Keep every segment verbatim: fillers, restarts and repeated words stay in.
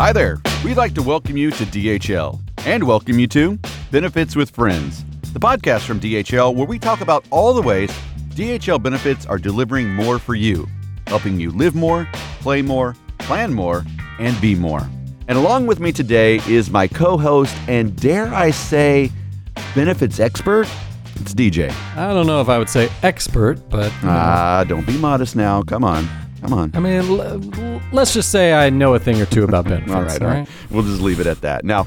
Hi there. We'd like to welcome you to D H L and welcome you to Benefits with Friends, the podcast from D H L where we talk about all the ways D H L benefits are delivering more for you, helping you live more, play more, plan more, and be more. And along with me today is my co-host and, dare I say, benefits expert. It's D J. I don't know if I would say expert, but... Ah, uh, don't be modest now. Come on. Come on. I mean, l- let's just say I know a thing or two about benefits. all right, all right. right. We'll just leave it at that. Now,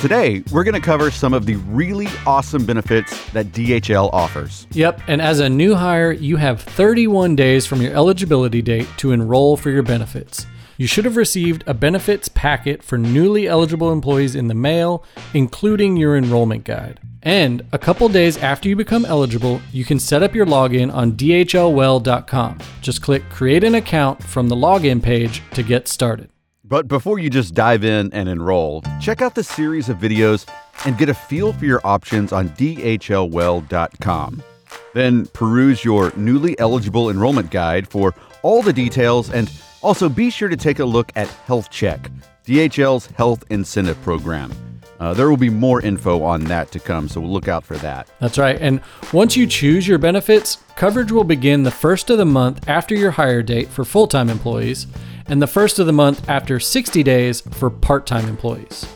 today, we're going to cover some of the really awesome benefits that D H L offers. Yep, and as a new hire, you have thirty-one days from your eligibility date to enroll for your benefits. You should have received a benefits packet for newly eligible employees in the mail, including your enrollment guide. And a couple days after you become eligible, you can set up your login on D H L well dot com. Just click Create an Account from the login page to get started. But before you just dive in and enroll, check out the series of videos and get a feel for your options on D H L well dot com. Then peruse your newly eligible enrollment guide for all the details, and also be sure to take a look at Health Check, D H L's health incentive program. Uh, there will be more info on that to come, so we'll look out for that. That's right. And once you choose your benefits, coverage will begin the first of the month after your hire date for full-time employees and the first of the month after sixty days for part-time employees.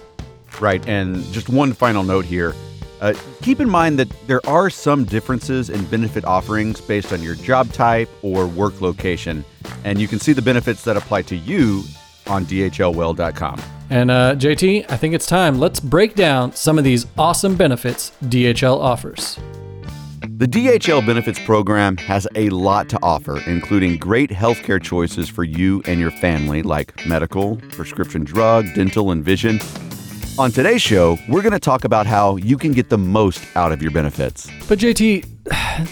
Right. And just one final note here. Uh, keep in mind that there are some differences in benefit offerings based on your job type or work location, and you can see the benefits that apply to you on D H L well dot com. And uh, J T, I think it's time. Let's break down some of these awesome benefits D H L offers. The D H L benefits program has a lot to offer, including great healthcare choices for you and your family, like medical, prescription drug, dental, and vision. On today's show, we're going to talk about how you can get the most out of your benefits. But J T,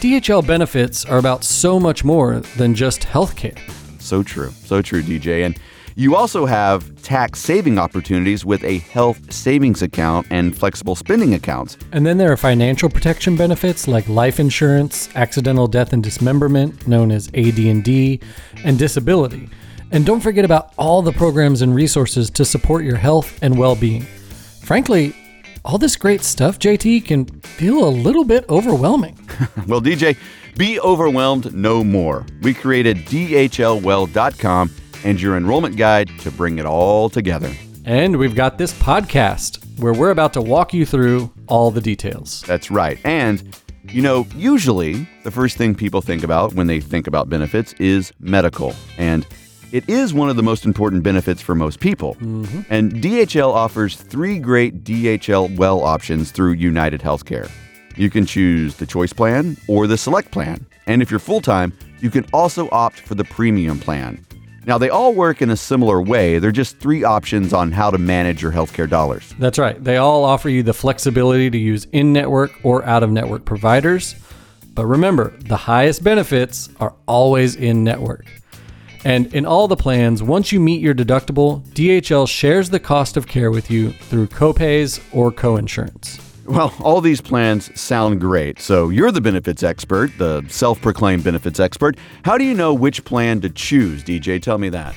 D H L benefits are about so much more than just healthcare. So true. So true, D J. And you also have tax saving opportunities with a health savings account and flexible spending accounts. And then there are financial protection benefits like life insurance, accidental death and dismemberment, known as A D and D, and disability. And don't forget about all the programs and resources to support your health and well-being. Frankly, all this great stuff, J T, can feel a little bit overwhelming. Well, D J, be overwhelmed no more. We created D H L well dot com and your enrollment guide to bring it all together. And we've got this podcast where we're about to walk you through all the details. That's right. And, you know, usually the first thing people think about when they think about benefits is medical. And it is one of the most important benefits for most people. Mm-hmm. And D H L offers three great D H L Well options through UnitedHealthcare. You can choose the Choice Plan or the Select Plan. And if you're full-time, you can also opt for the Premium Plan. Now, they all work in a similar way. They're just three options on how to manage your healthcare dollars. That's right. They all offer you the flexibility to use in-network or out-of-network providers. But remember, the highest benefits are always in-network. And in all the plans, once you meet your deductible, D H L shares the cost of care with you through copays or coinsurance. Well, all these plans sound great. So you're the benefits expert, the self-proclaimed benefits expert. How do you know which plan to choose, D J? Tell me that.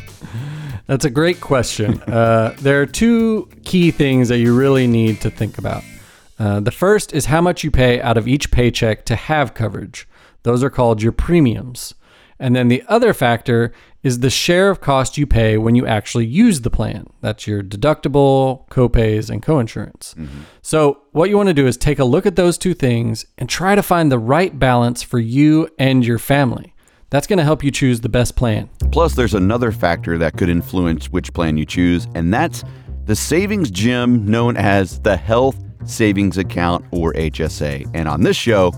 That's a great question. uh, there are two key things that you really need to think about. Uh, the first is how much you pay out of each paycheck to have coverage. Those are called your premiums. And then the other factor is the share of cost you pay when you actually use the plan. That's your deductible, copays, and coinsurance. Mm-hmm. So what you want to do is take a look at those two things and try to find the right balance for you and your family. That's going to help you choose the best plan. Plus, there's another factor that could influence which plan you choose, and that's the savings gem known as the Health Savings Account, or H S A. And on this show,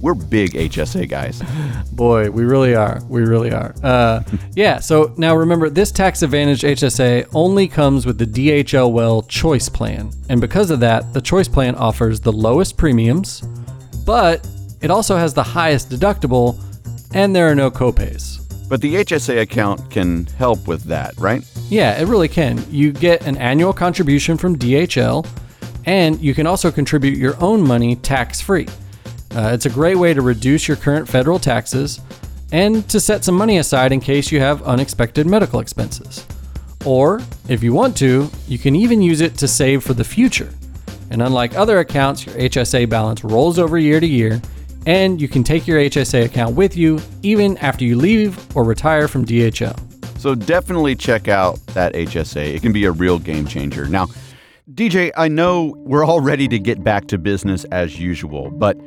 we're big H S A guys. Boy, we really are. We really are. Uh, yeah, so now remember, this tax-advantaged H S A only comes with the D H L Well Choice Plan. And because of that, the Choice Plan offers the lowest premiums, but it also has the highest deductible, and there are no copays. But the H S A account can help with that, right? Yeah, it really can. You get an annual contribution from D H L, and you can also contribute your own money tax-free. Uh, it's a great way to reduce your current federal taxes and to set some money aside in case you have unexpected medical expenses. Or, if you want to, you can even use it to save for the future. And unlike other accounts, your H S A balance rolls over year to year, and you can take your H S A account with you even after you leave or retire from D H L. So definitely check out that H S A. It can be a real game changer. Now, D J, I know we're all ready to get back to business as usual, but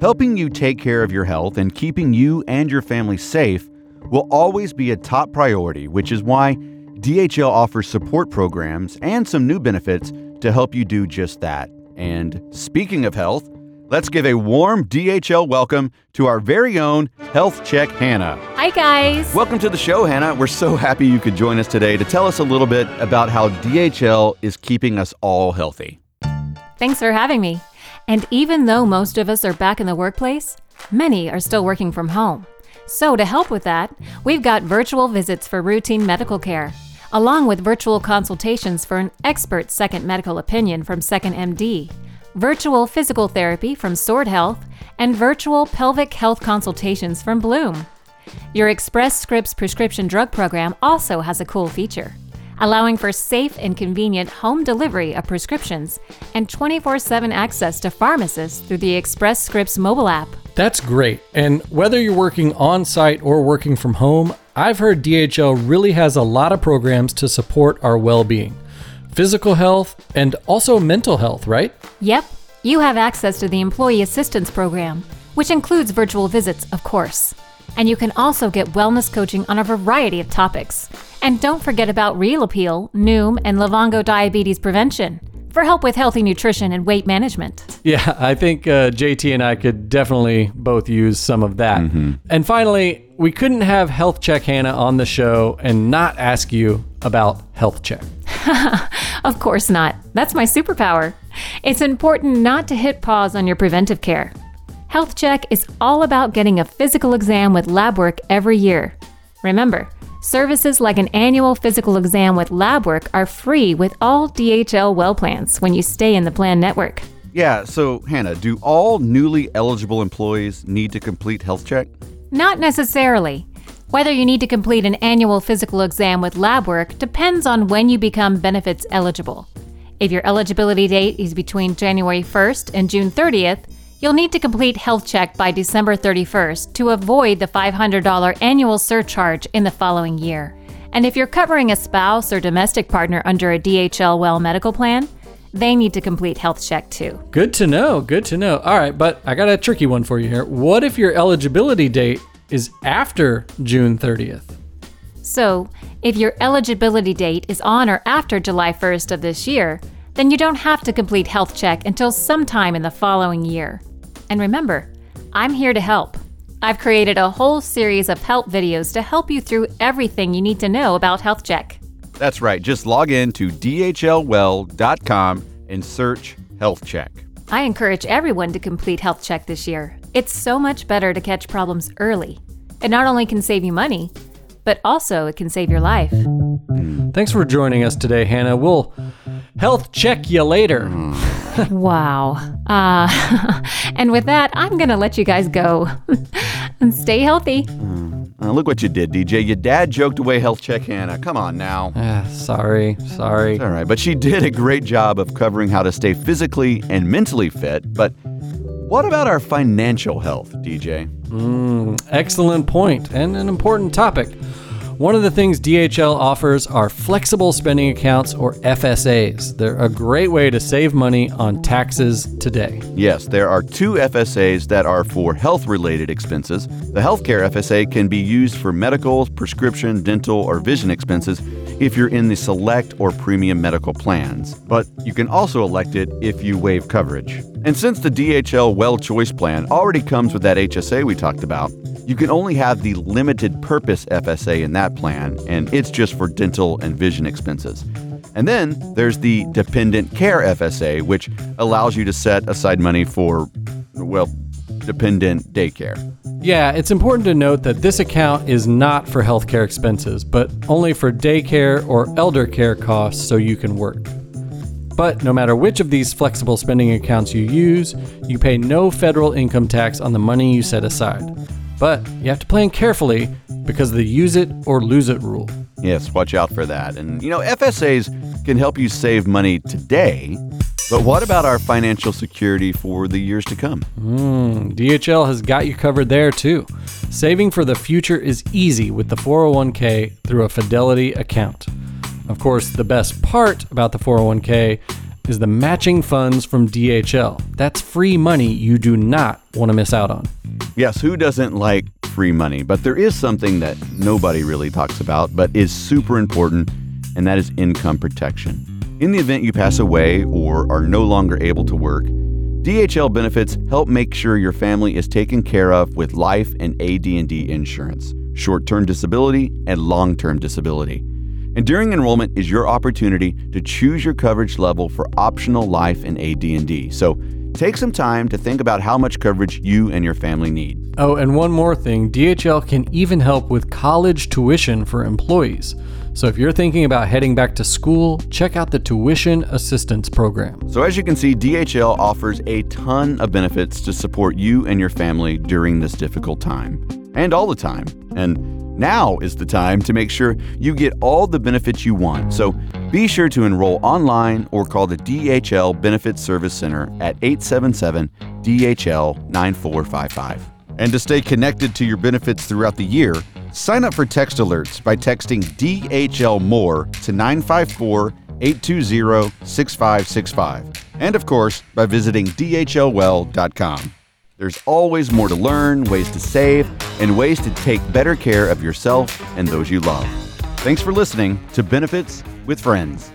helping you take care of your health and keeping you and your family safe will always be a top priority, which is why D H L offers support programs and some new benefits to help you do just that. And speaking of health, let's give a warm D H L welcome to our very own Health Check Hannah. Hi, guys. Welcome to the show, Hannah. We're so happy you could join us today to tell us a little bit about how D H L is keeping us all healthy. Thanks for having me. And even though most of us are back in the workplace, many are still working from home. So to help with that, we've got virtual visits for routine medical care, along with virtual consultations for an expert second medical opinion from SecondMD, virtual physical therapy from Sword Health, and virtual pelvic health consultations from Bloom. Your Express Scripts prescription drug program also has a cool feature, allowing for safe and convenient home delivery of prescriptions and twenty-four seven access to pharmacists through the Express Scripts mobile app. That's great. And whether you're working on-site or working from home, I've heard D H L really has a lot of programs to support our well-being, physical health, and also mental health, right? Yep. You have access to the Employee Assistance Program, which includes virtual visits, of course. And you can also get wellness coaching on a variety of topics. And don't forget about Real Appeal, Noom, and Livongo Diabetes Prevention for help with healthy nutrition and weight management. Yeah, I think uh, J T and I could definitely both use some of that. Mm-hmm. And finally, we couldn't have Health Check Hannah on the show and not ask you about Health Check. Of course not. That's my superpower. It's important not to hit pause on your preventive care. Health Check is all about getting a physical exam with lab work every year. Remember, services like an annual physical exam with lab work are free with all D H L Well plans when you stay in the plan network. Yeah, so Hannah, do all newly eligible employees need to complete Health Check? Not necessarily. Whether you need to complete an annual physical exam with lab work depends on when you become benefits eligible. If your eligibility date is between January first and June thirtieth, you'll need to complete Health Check by December thirty-first to avoid the five hundred dollars annual surcharge in the following year. And if you're covering a spouse or domestic partner under a D H L Well medical plan, they need to complete Health Check too. Good to know, good to know. All right, but I got a tricky one for you here. What if your eligibility date is after June thirtieth? So, if your eligibility date is on or after July first of this year, then you don't have to complete Health Check until sometime in the following year. And remember, I'm here to help. I've created a whole series of help videos to help you through everything you need to know about Health Check. That's right. Just log in to D H L well dot com and search Health Check. I encourage everyone to complete Health Check this year. It's so much better to catch problems early. It not only can save you money, but also it can save your life. Thanks for joining us today, Hannah. We'll health check you later. Wow. Uh, and with that, I'm going to let you guys go. And stay healthy. Uh, look what you did, D J. Your dad joked away Health Check Hannah. Come on now. Uh, sorry, sorry. It's all right, but she did a great job of covering how to stay physically and mentally fit. But what about our financial health, D J? Mm, excellent point and an important topic. One of the things D H L offers are flexible spending accounts, or F S As. They're a great way to save money on taxes today. Yes, there are two F S As that are for health-related expenses. The healthcare F S A can be used for medical, prescription, dental, or vision expenses if you're in the select or premium medical plans. But you can also elect it if you waive coverage. And since the D H L Well Choice plan already comes with that H S A we talked about, you can only have the limited purpose F S A in that plan, and it's just for dental and vision expenses. And then there's the dependent care F S A, which allows you to set aside money for, well, dependent daycare. Yeah, it's important to note that this account is not for healthcare expenses, but only for daycare or elder care costs so you can work. But no matter which of these flexible spending accounts you use, you pay no federal income tax on the money you set aside. But you have to plan carefully because of the use it or lose it rule. Yes, watch out for that. And, you know, F S As can help you save money today, but what about our financial security for the years to come? Mm, D H L has got you covered there, too. Saving for the future is easy with the four oh one k through a Fidelity account. Of course, the best part about the four oh one k is the matching funds from D H L. That's free money you do not want to miss out on. Yes, who doesn't like free money? But there is something that nobody really talks about, but is super important, and that is income protection. In the event you pass away or are no longer able to work, D H L benefits help make sure your family is taken care of with life and A D and D insurance, short-term disability and long-term disability. And during enrollment is your opportunity to choose your coverage level for optional life and A D and D. So take some time to think about how much coverage you and your family need. Oh, and one more thing, D H L can even help with college tuition for employees. So if you're thinking about heading back to school, check out the Tuition Assistance Program. So as you can see, D H L offers a ton of benefits to support you and your family during this difficult time, and all the time. And now is the time to make sure you get all the benefits you want. So be sure to enroll online or call the D H L Benefits Service Center at eight seven seven D H L nine four five five. And to stay connected to your benefits throughout the year, sign up for text alerts by texting D H L MORE to nine five four, eight two zero, six five six five. And of course, by visiting D H L well dot com. There's always more to learn, ways to save, and ways to take better care of yourself and those you love. Thanks for listening to Benefits with Friends.